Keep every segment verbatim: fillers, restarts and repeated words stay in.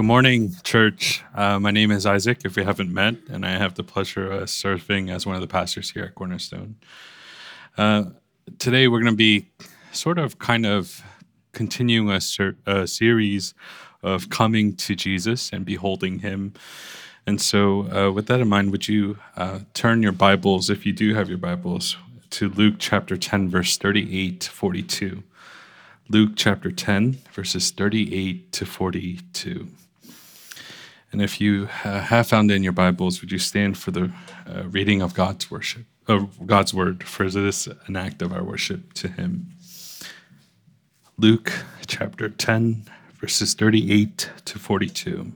Good morning, church. Uh, my name is Isaac, if we haven't met, and I have the pleasure of serving as one of the pastors here at Cornerstone. Uh, today, we're going to be sort of kind of continuing a, ser- a series of coming to Jesus and beholding him. And so uh, with that in mind, would you uh, turn your Bibles, if you do have your Bibles, to Luke chapter ten, verse thirty-eight to forty-two. Luke chapter ten, verses thirty-eight to forty-two. And if you uh, have found it in your Bibles, would you stand for the uh, reading of God's worship, of God's word, for this is an act of our worship to Him. Luke chapter ten, verses thirty-eight to forty-two.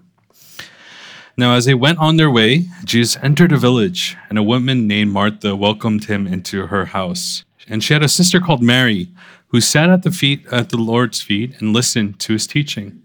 Now, as they went on their way, Jesus entered a village, and a woman named Martha welcomed him into her house. And she had a sister called Mary, who sat at the feet at the Lord's feet and listened to his teaching.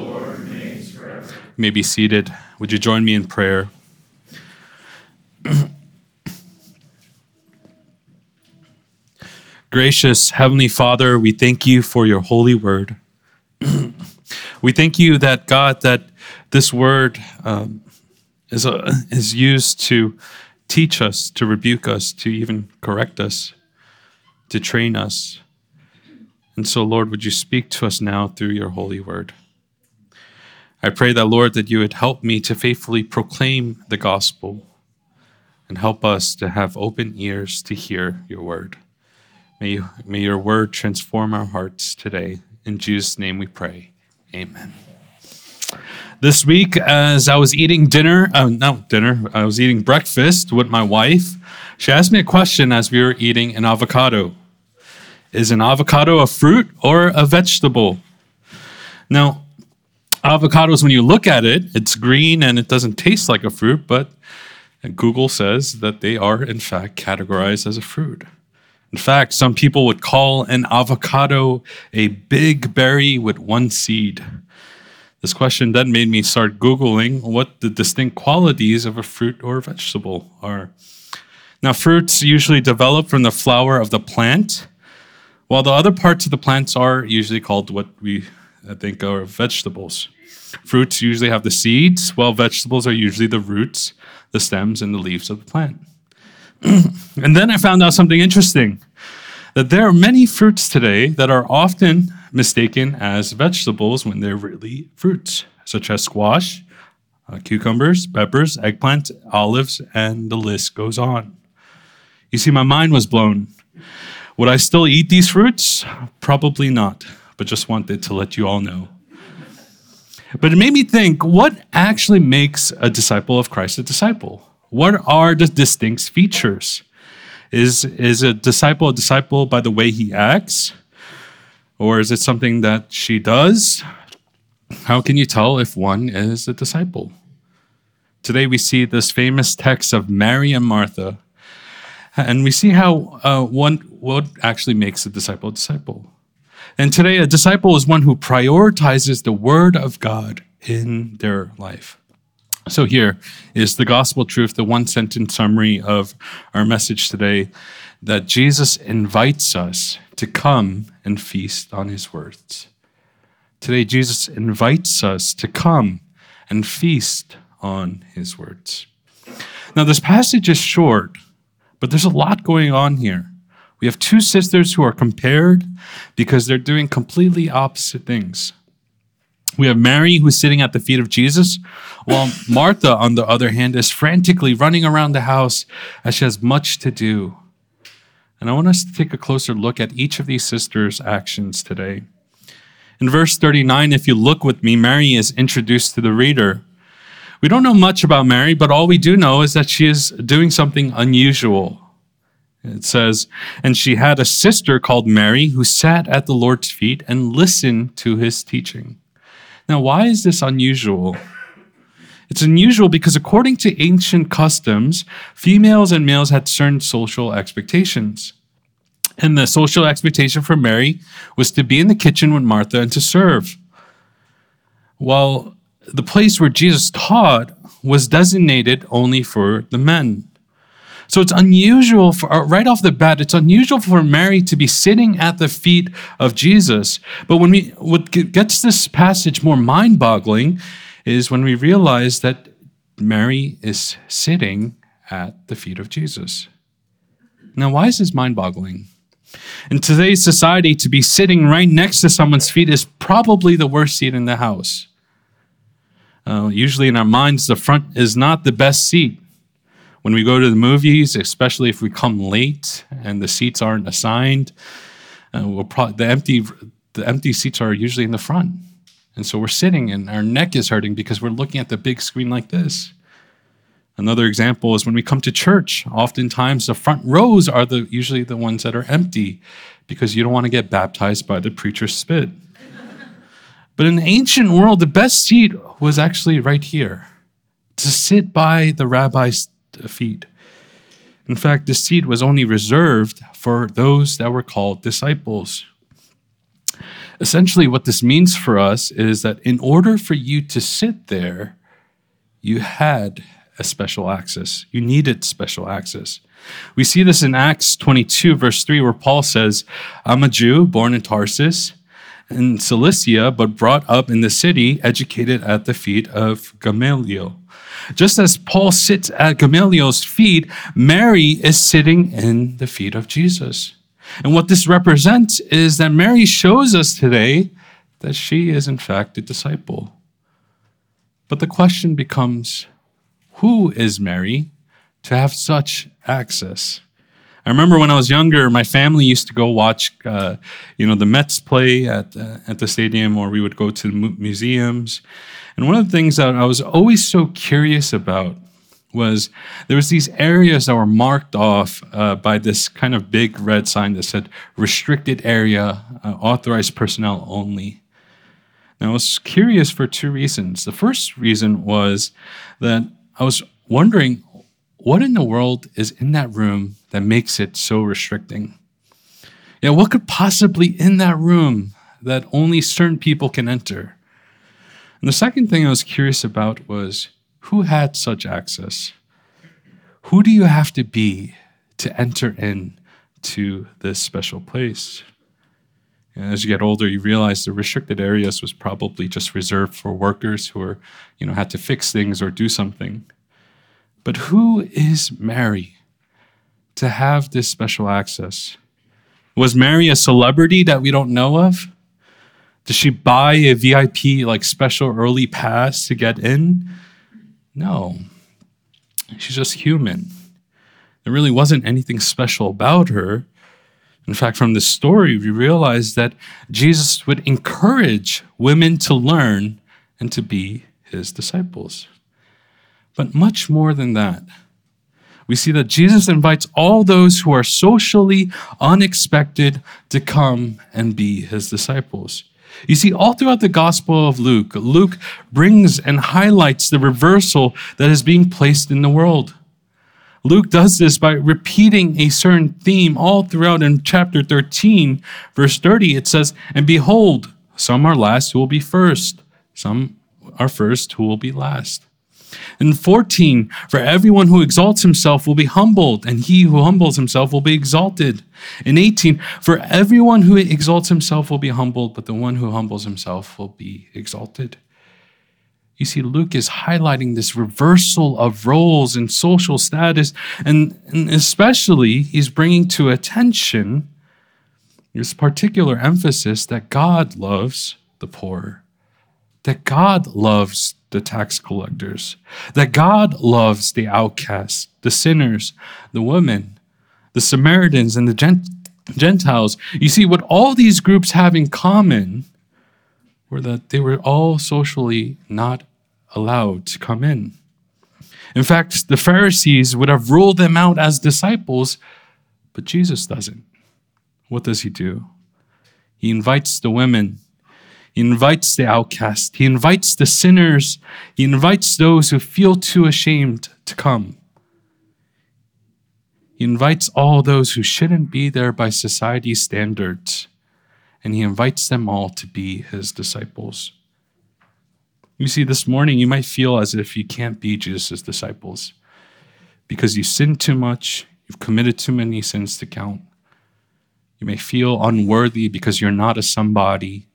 Lord remains forever. You may be seated. Would you join me in prayer? Gracious Heavenly Father, we thank you for your holy word. We thank you that, God, that this word um, is a, is used to teach us, to rebuke us, to even correct us, to train us. And so, Lord, would you speak to us now through your holy word? I pray that, Lord, that you would help me to faithfully proclaim the gospel and help us to have open ears to hear your word. May, you, may your word transform our hearts today. In Jesus' name we pray. Amen. This week, as I was eating dinner, uh, not dinner, I was eating breakfast with my wife, she asked me a question as we were eating an avocado. Is an avocado a fruit or a vegetable? Now, avocados, when you look at it, it's green and it doesn't taste like a fruit, but Google says that they are, in fact, categorized as a fruit. In fact, some people would call an avocado a big berry with one seed. This question then made me start Googling what the distinct qualities of a fruit or a vegetable are. Now, fruits usually develop from the flower of the plant, while the other parts of the plants are usually called what we think are vegetables. Fruits usually have the seeds, while vegetables are usually the roots, the stems, and the leaves of the plant. And then I found out something interesting, that there are many fruits today that are often mistaken as vegetables when they're really fruits, such as squash, uh, cucumbers, peppers, eggplants, olives, and the list goes on. You see, my mind was blown. Would I still eat these fruits? Probably not, but just wanted to let you all know. But it made me think, what actually makes a disciple of Christ a disciple? What are the distinct features? Is, is a disciple a disciple by the way he acts? Or is it something that she does? How can you tell if one is a disciple? Today we see this famous text of Mary and Martha, and we see how uh, one what actually makes a disciple a disciple. And today, a disciple is one who prioritizes the word of God in their life. So here is the gospel truth, the one-sentence summary of our message today, that Jesus invites us to come and feast on his words. Today, Jesus invites us to come and feast on his words. Now, this passage is short, but there's a lot going on here. We have two sisters who are compared because they're doing completely opposite things. We have Mary, who's sitting at the feet of Jesus, while Martha, on the other hand, is frantically running around the house as she has much to do. And I want us to take a closer look at each of these sisters' actions today. In verse thirty-nine, if you look with me, Mary is introduced to the reader. We don't know much about Mary, but all we do know is that she is doing something unusual. It says, "And she had a sister called Mary who sat at the Lord's feet and listened to his teaching." Now, why is this unusual? It's unusual because according to ancient customs, females and males had certain social expectations. And the social expectation for Mary was to be in the kitchen with Martha and to serve. While the place where Jesus taught was designated only for the men. So it's unusual, for, right off the bat, it's unusual for Mary to be sitting at the feet of Jesus. But when we, what gets this passage more mind-boggling is when we realize that Mary is sitting at the feet of Jesus. Now, why is this mind-boggling? In today's society, to be sitting right next to someone's feet is probably the worst seat in the house. Uh, usually in our minds, the front is not the best seat. When we go to the movies, especially if we come late and the seats aren't assigned, uh, we'll pro- the empty the empty seats are usually in the front. And so we're sitting and our neck is hurting because we're looking at the big screen like this. Another example is when we come to church. Oftentimes the front rows are the usually the ones that are empty because you don't want to get baptized by the preacher's spit. But in the ancient world, the best seat was actually right here, to sit by the rabbi's feet. In fact, this seat was only reserved for those that were called disciples. Essentially, what this means for us is that in order for you to sit there, you had a special access. You needed special access. We see this in Acts twenty-two, verse three, where Paul says, "I'm a Jew born in Tarsus, in Cilicia, but brought up in the city, educated at the feet of Gamaliel." Just as Paul sits at Gamaliel's feet, Mary is sitting in the feet of Jesus. And what this represents is that Mary shows us today that she is, in fact, a disciple. But the question becomes, who is Mary to have such access? I remember when I was younger, my family used to go watch, uh, you know, the Mets play at uh, at the stadium, or we would go to the museums. And one of the things that I was always so curious about was there was these areas that were marked off uh, by this kind of big red sign that said "restricted area, uh, authorized personnel only." And I was curious for two reasons. The first reason was that I was wondering, what in the world is in that room that makes it so restricting? You know, what could possibly in that room that only certain people can enter? And the second thing I was curious about was, who had such access? Who do you have to be to enter in to this special place? And as you get older, you realize the restricted areas was probably just reserved for workers who were, you know, had to fix things or do something. But who is Mary to have this special access? Was Mary a celebrity that we don't know of? Did she buy a V I P, like, special early pass to get in? No. She's just human. There really wasn't anything special about her. In fact, from this story, we realize that Jesus would encourage women to learn and to be his disciples. But much more than that, we see that Jesus invites all those who are socially unexpected to come and be his disciples. You see, all throughout the Gospel of Luke, Luke brings and highlights the reversal that is being placed in the world. Luke does this by repeating a certain theme all throughout. In chapter thirteen, verse thirty, it says, "And behold, some are last who will be first, some are first who will be last." In fourteen, "For everyone who exalts himself will be humbled, and he who humbles himself will be exalted." In eighteen, "For everyone who exalts himself will be humbled, but the one who humbles himself will be exalted." You see, Luke is highlighting this reversal of roles and social status, and, and especially he's bringing to attention this particular emphasis that God loves the poor, that God loves the tax collectors, that God loves the outcasts, the sinners, the women, the Samaritans, and the gent- Gentiles. You see, what all these groups have in common were that they were all socially not allowed to come in. In fact, the Pharisees would have ruled them out as disciples, but Jesus doesn't. What does he do? He invites the women. He invites the outcast. He invites the sinners. He invites those who feel too ashamed to come. He invites all those who shouldn't be there by society's standards, and he invites them all to be his disciples. You see, this morning you might feel as if you can't be Jesus' disciples because you sinned too much, you've committed too many sins to count. You may feel unworthy because you're not a somebody.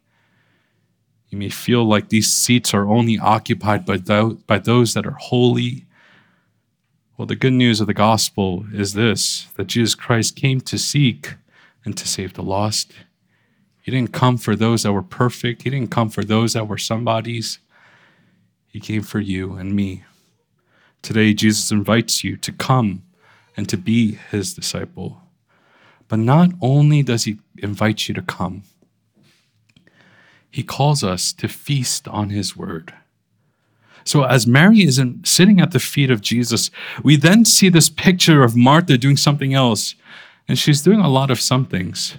You may feel like these seats are only occupied by those, by those that are holy. Well, the good news of the gospel is this, that Jesus Christ came to seek and to save the lost. He didn't come for those that were perfect. He didn't come for those that were somebodies. He came for you and me. Today, Jesus invites you to come and to be his disciple. But not only does he invite you to come, he calls us to feast on his word. So as Mary is sitting at the feet of Jesus, we then see this picture of Martha doing something else. And she's doing a lot of some things.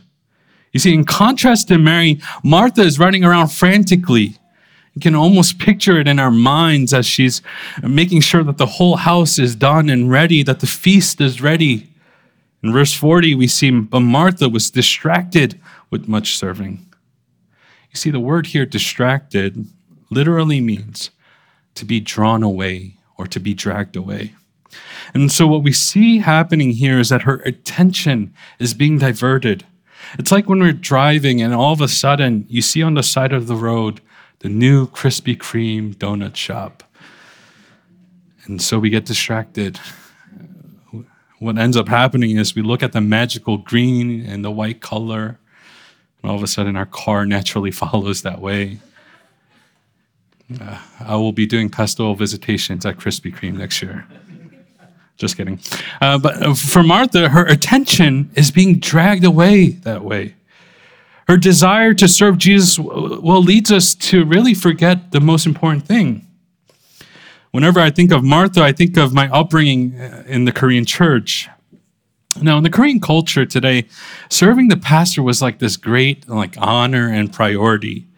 You see, in contrast to Mary, Martha is running around frantically. You can almost picture it in our minds as she's making sure that the whole house is done and ready, that the feast is ready. In verse forty, we see, but Martha was distracted with much serving. You see, the word here, distracted, literally means to be drawn away or to be dragged away. And so what we see happening here is that her attention is being diverted. It's like when we're driving and all of a sudden you see on the side of the road the new Krispy Kreme donut shop. And so we get distracted. What ends up happening is we look at the magical green and the white color, and all of a sudden our car naturally follows that way. Uh, I will be doing pastoral visitations at Krispy Kreme next year. Just kidding. Uh, but for Martha, her attention is being dragged away that way. Her desire to serve Jesus, well, leads us to really forget the most important thing. Whenever I think of Martha, I think of my upbringing in the Korean church. Now, in the Korean culture today, serving the pastor was like this great like honor and priority.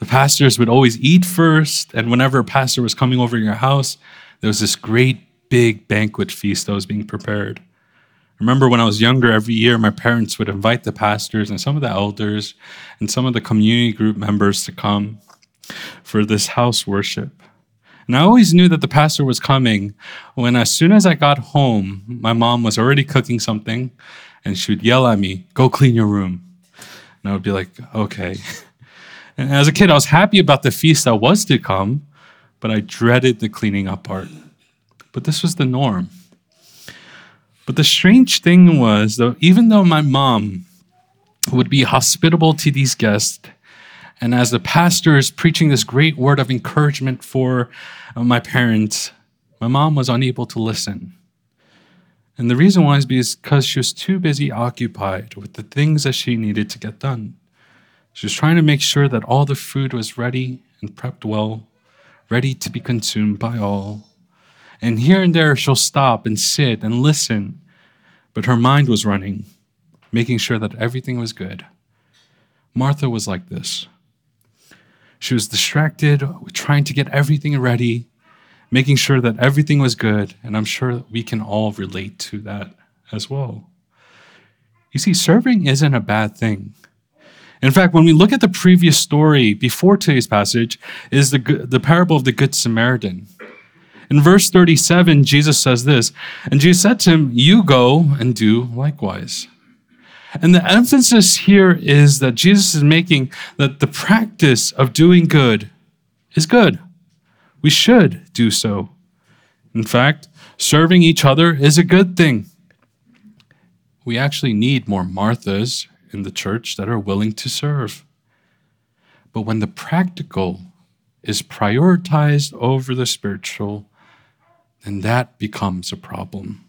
The pastors would always eat first, and whenever a pastor was coming over to your house, there was this great big banquet feast that was being prepared. I remember when I was younger, every year my parents would invite the pastors and some of the elders and some of the community group members to come for this house worship. And I always knew that the pastor was coming when, as soon as I got home, my mom was already cooking something and she would yell at me, "Go clean your room." And I would be like, okay. And as a kid, I was happy about the feast that was to come, but I dreaded the cleaning up part. But this was the norm. But the strange thing was, though, even though my mom would be hospitable to these guests, and as the pastor is preaching this great word of encouragement for my parents, my mom was unable to listen. And the reason why is because she was too busy occupied with the things that she needed to get done. She was trying to make sure that all the food was ready and prepped well, ready to be consumed by all. And here and there, she'll stop and sit and listen. But her mind was running, making sure that everything was good. Martha was like this. She was distracted, trying to get everything ready, making sure that everything was good. And I'm sure we can all relate to that as well. You see, serving isn't a bad thing. In fact, when we look at the previous story before today's passage, is the, the parable of the Good Samaritan. In verse thirty-seven, Jesus says this, and Jesus said to him, "You go and do likewise." And the emphasis here is that Jesus is making that the practice of doing good is good. We should do so. In fact, serving each other is a good thing. We actually need more Marthas in the church that are willing to serve. But when the practical is prioritized over the spiritual, and that becomes a problem.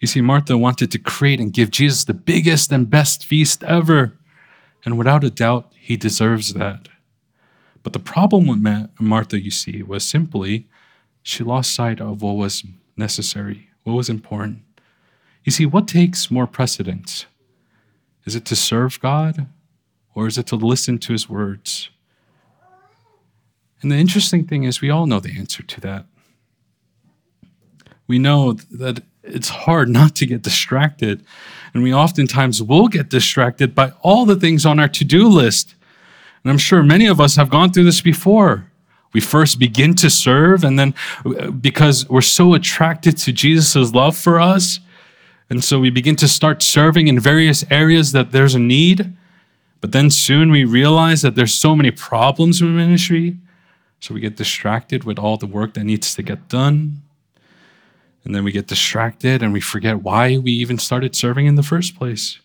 You see, Martha wanted to create and give Jesus the biggest and best feast ever. And without a doubt, he deserves that. But the problem with Martha, you see, was simply she lost sight of what was necessary, what was important. You see, what takes more precedence? Is it to serve God or is it to listen to his words? And the interesting thing is we all know the answer to that. We know that it's hard not to get distracted, and we oftentimes will get distracted by all the things on our to-do list. And I'm sure many of us have gone through this before. We first begin to serve, and then because we're so attracted to Jesus' love for us, and so we begin to start serving in various areas that there's a need, but then soon we realize that there's so many problems with ministry, so we get distracted with all the work that needs to get done, and then we get distracted and we forget why we even started serving in the first place.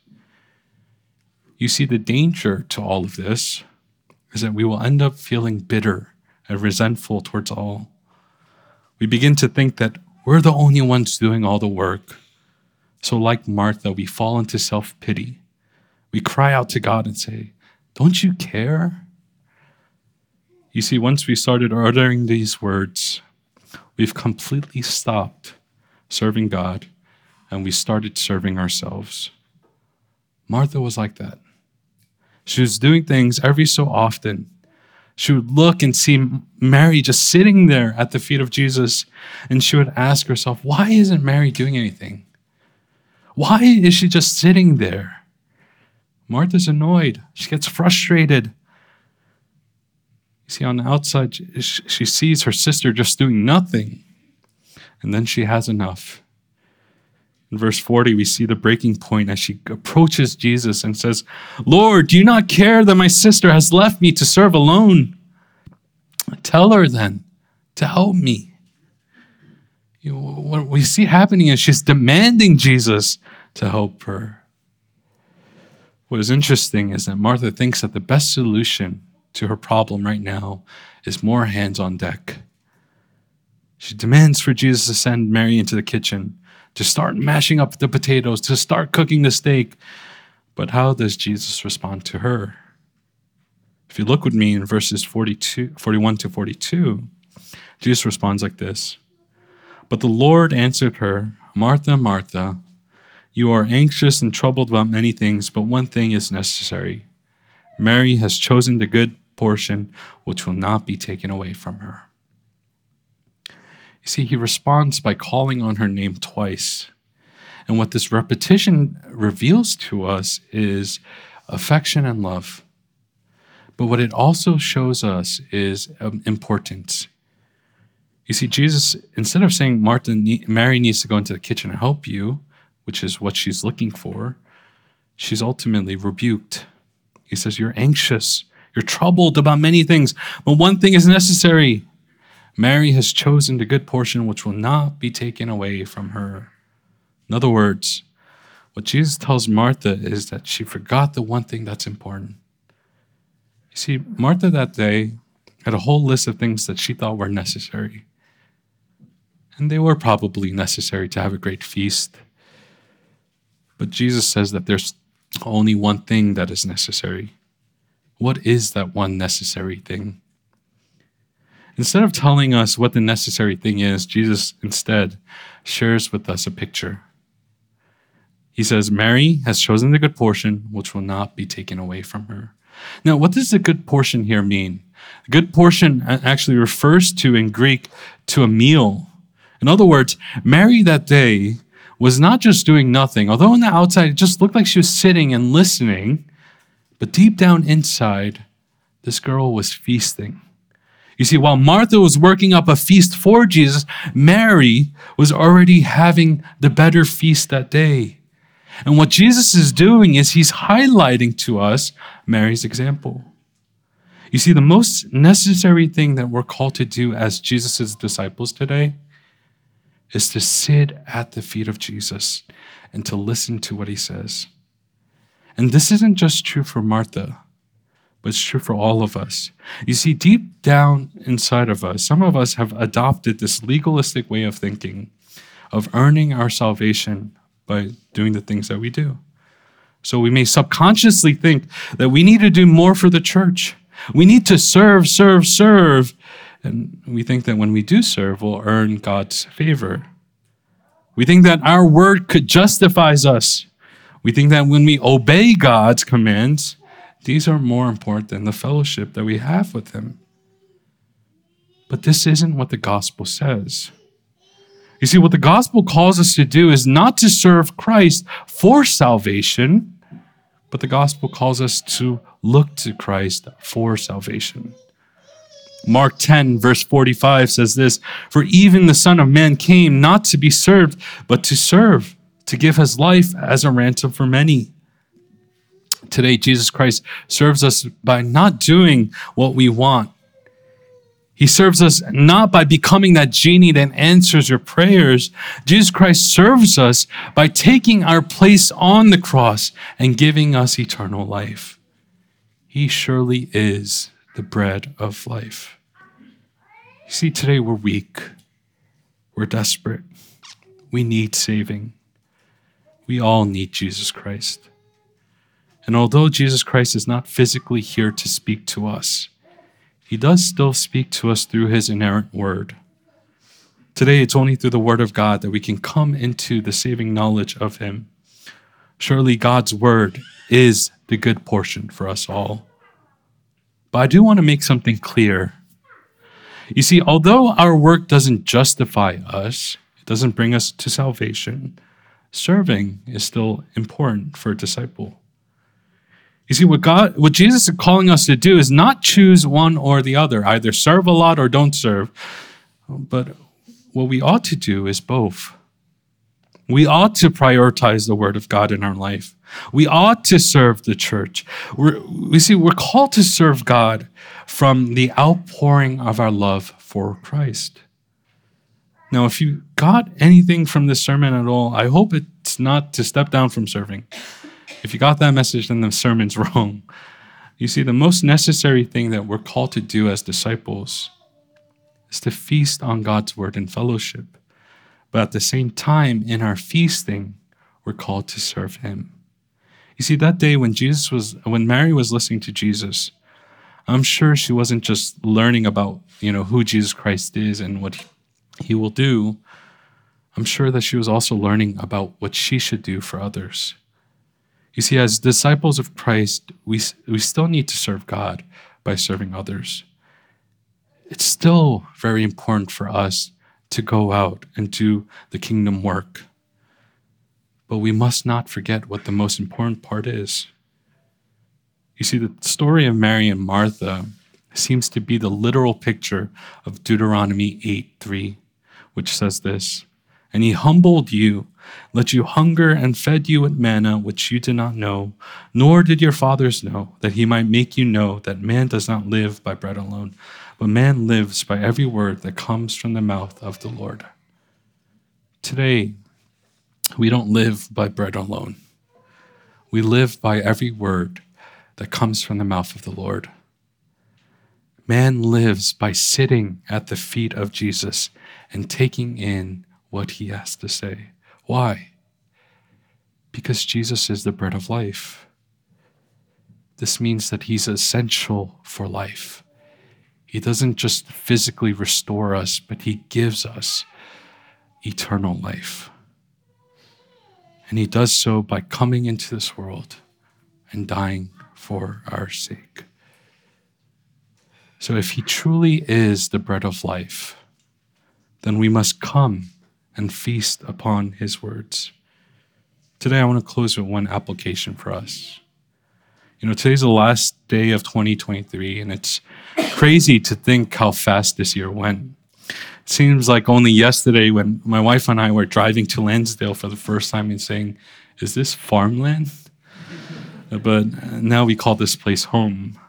You see, the danger to all of this is that we will end up feeling bitter and resentful towards all. We begin to think that we're the only ones doing all the work. So like Martha, we fall into self-pity. We cry out to God and say, "Don't you care?" You see, once we started uttering these words, we've completely stopped serving God and we started serving ourselves. Martha was like that. She was doing things every so often. She would look and see Mary just sitting there at the feet of Jesus, and she would ask herself, why isn't Mary doing anything? Why is she just sitting there? Martha's annoyed. She gets frustrated. You see, on the outside, she sees her sister just doing nothing. And then she has enough. In verse forty, we see the breaking point as she approaches Jesus and says, "Lord, do you not care that my sister has left me to serve alone? Tell her then to help me." You know, what we see happening is she's demanding Jesus to help her. What is interesting is that Martha thinks that the best solution to her problem right now is more hands on deck. She demands for Jesus to send Mary into the kitchen, to start mashing up the potatoes, to start cooking the steak. But how does Jesus respond to her? If you look with me in verses forty-two, forty-one to forty-two, Jesus responds like this. But the Lord answered her, "Martha, Martha, you are anxious and troubled about many things, but one thing is necessary. Mary has chosen the good portion, which will not be taken away from her." You see, he responds by calling on her name twice. And what this repetition reveals to us is affection and love. But what it also shows us is importance. You see, Jesus, instead of saying, "Martha, Mary needs to go into the kitchen and help you," which is what she's looking for, she's ultimately rebuked. He says, "You're anxious, you're troubled about many things, but one thing is necessary. Mary has chosen the good portion, which will not be taken away from her." In other words, what Jesus tells Martha is that she forgot the one thing that's important. You see, Martha that day had a whole list of things that she thought were necessary. And they were probably necessary to have a great feast. But Jesus says that there's only one thing that is necessary. What is that one necessary thing? Instead of telling us what the necessary thing is, Jesus instead shares with us a picture. He says, "Mary has chosen the good portion, which will not be taken away from her." Now, what does the good portion here mean? The good portion actually refers to, in Greek, to a meal. In other words, Mary that day was not just doing nothing, although on the outside it just looked like she was sitting and listening, but deep down inside, this girl was feasting. You see, while Martha was working up a feast for Jesus, Mary was already having the better feast that day. And what Jesus is doing is he's highlighting to us Mary's example. You see, the most necessary thing that we're called to do as Jesus' disciples today is to sit at the feet of Jesus and to listen to what he says. And this isn't just true for Martha, but it's true for all of us. You see, deep down inside of us, some of us have adopted this legalistic way of thinking, of earning our salvation by doing the things that we do. So we may subconsciously think that we need to do more for the church. We need to serve, serve, serve. And we think that when we do serve, we'll earn God's favor. We think that our word could justify us. We think that when we obey God's commands, These are more important than the fellowship that we have with him. But this isn't what the gospel says. You see, what the gospel calls us to do is not to serve Christ for salvation, but the gospel calls us to look to Christ for salvation. Mark ten, verse forty-five says this, "For even the Son of Man came not to be served, but to serve, to give his life as a ransom for many." Today, Jesus Christ serves us by not doing what we want. He serves us not by becoming that genie that answers your prayers. Jesus Christ serves us by taking our place on the cross and giving us eternal life. He surely is the bread of life. You see, today we're weak. We're desperate. We need saving. We all need Jesus Christ. And although Jesus Christ is not physically here to speak to us, he does still speak to us through his inerrant word. Today, it's only through the word of God that we can come into the saving knowledge of him. Surely God's word is the good portion for us all. But I do want to make something clear. You see, although our work doesn't justify us, it doesn't bring us to salvation, serving is still important for a disciple. You see, what God, what Jesus is calling us to do is not choose one or the other, either serve a lot or don't serve. But what we ought to do is both. We ought to prioritize the word of God in our life. We ought to serve the church. We're, we see, we're called to serve God from the outpouring of our love for Christ. Now, if you got anything from this sermon at all, I hope it's not to step down from serving. If you got that message, then the sermon's wrong. You see, the most necessary thing that we're called to do as disciples is to feast on God's word in fellowship. But at the same time, in our feasting, we're called to serve him. You see, that day when Jesus was, when Mary was listening to Jesus, I'm sure she wasn't just learning about, you know, who Jesus Christ is and what he will do. I'm sure that she was also learning about what she should do for others. You see, as disciples of Christ, we we still need to serve God by serving others. It's still very important for us to go out and do the kingdom work. But we must not forget what the most important part is. You see, the story of Mary and Martha seems to be the literal picture of Deuteronomy eight three, which says this, "And he humbled you, let you hunger, and fed you with manna, which you did not know, nor did your fathers know, that he might make you know that man does not live by bread alone, but man lives by every word that comes from the mouth of the Lord." Today, we don't live by bread alone. We live by every word that comes from the mouth of the Lord. Man lives by sitting at the feet of Jesus and taking in what he has to say. Why? Because Jesus is the bread of life. This means that he's essential for life. He doesn't just physically restore us, but he gives us eternal life. And he does so by coming into this world and dying for our sake. So if he truly is the bread of life, then we must come and feast upon his words. Today, I want to close with one application for us. You know, today's the last day of twenty twenty-three, and it's crazy to think how fast this year went. It seems like only yesterday when my wife and I were driving to Lansdale for the first time and saying, "Is this farmland?" But now we call this place home.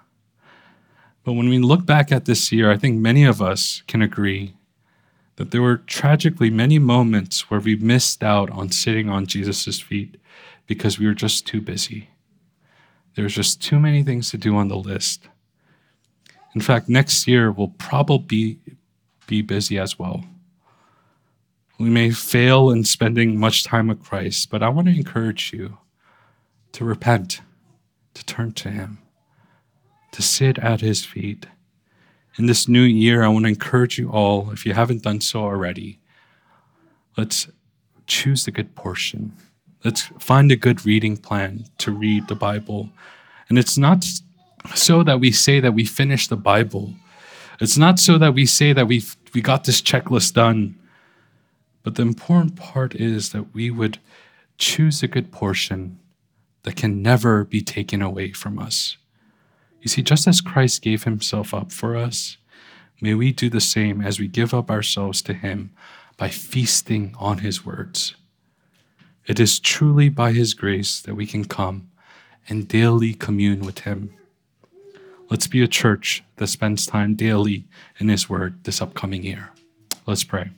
But when we look back at this year, I think many of us can agree that there were tragically many moments where we missed out on sitting on Jesus' feet because we were just too busy. There was just too many things to do on the list. In fact, next year we'll probably be busy as well. We may fail in spending much time with Christ, but I want to encourage you to repent, to turn to him, to sit at his feet. In this new year, I want to encourage you all, if you haven't done so already, let's choose the good portion. Let's find a good reading plan to read the Bible And it's not so that we say that we finished the Bible. It's not so that we say that we've, we got this checklist done. But the important part is that we would choose a good portion that can never be taken away from us. You see, just as Christ gave himself up for us, may we do the same as we give up ourselves to him by feasting on his words. It is truly by his grace that we can come and daily commune with him. Let's be a church that spends time daily in his word this upcoming year. Let's pray.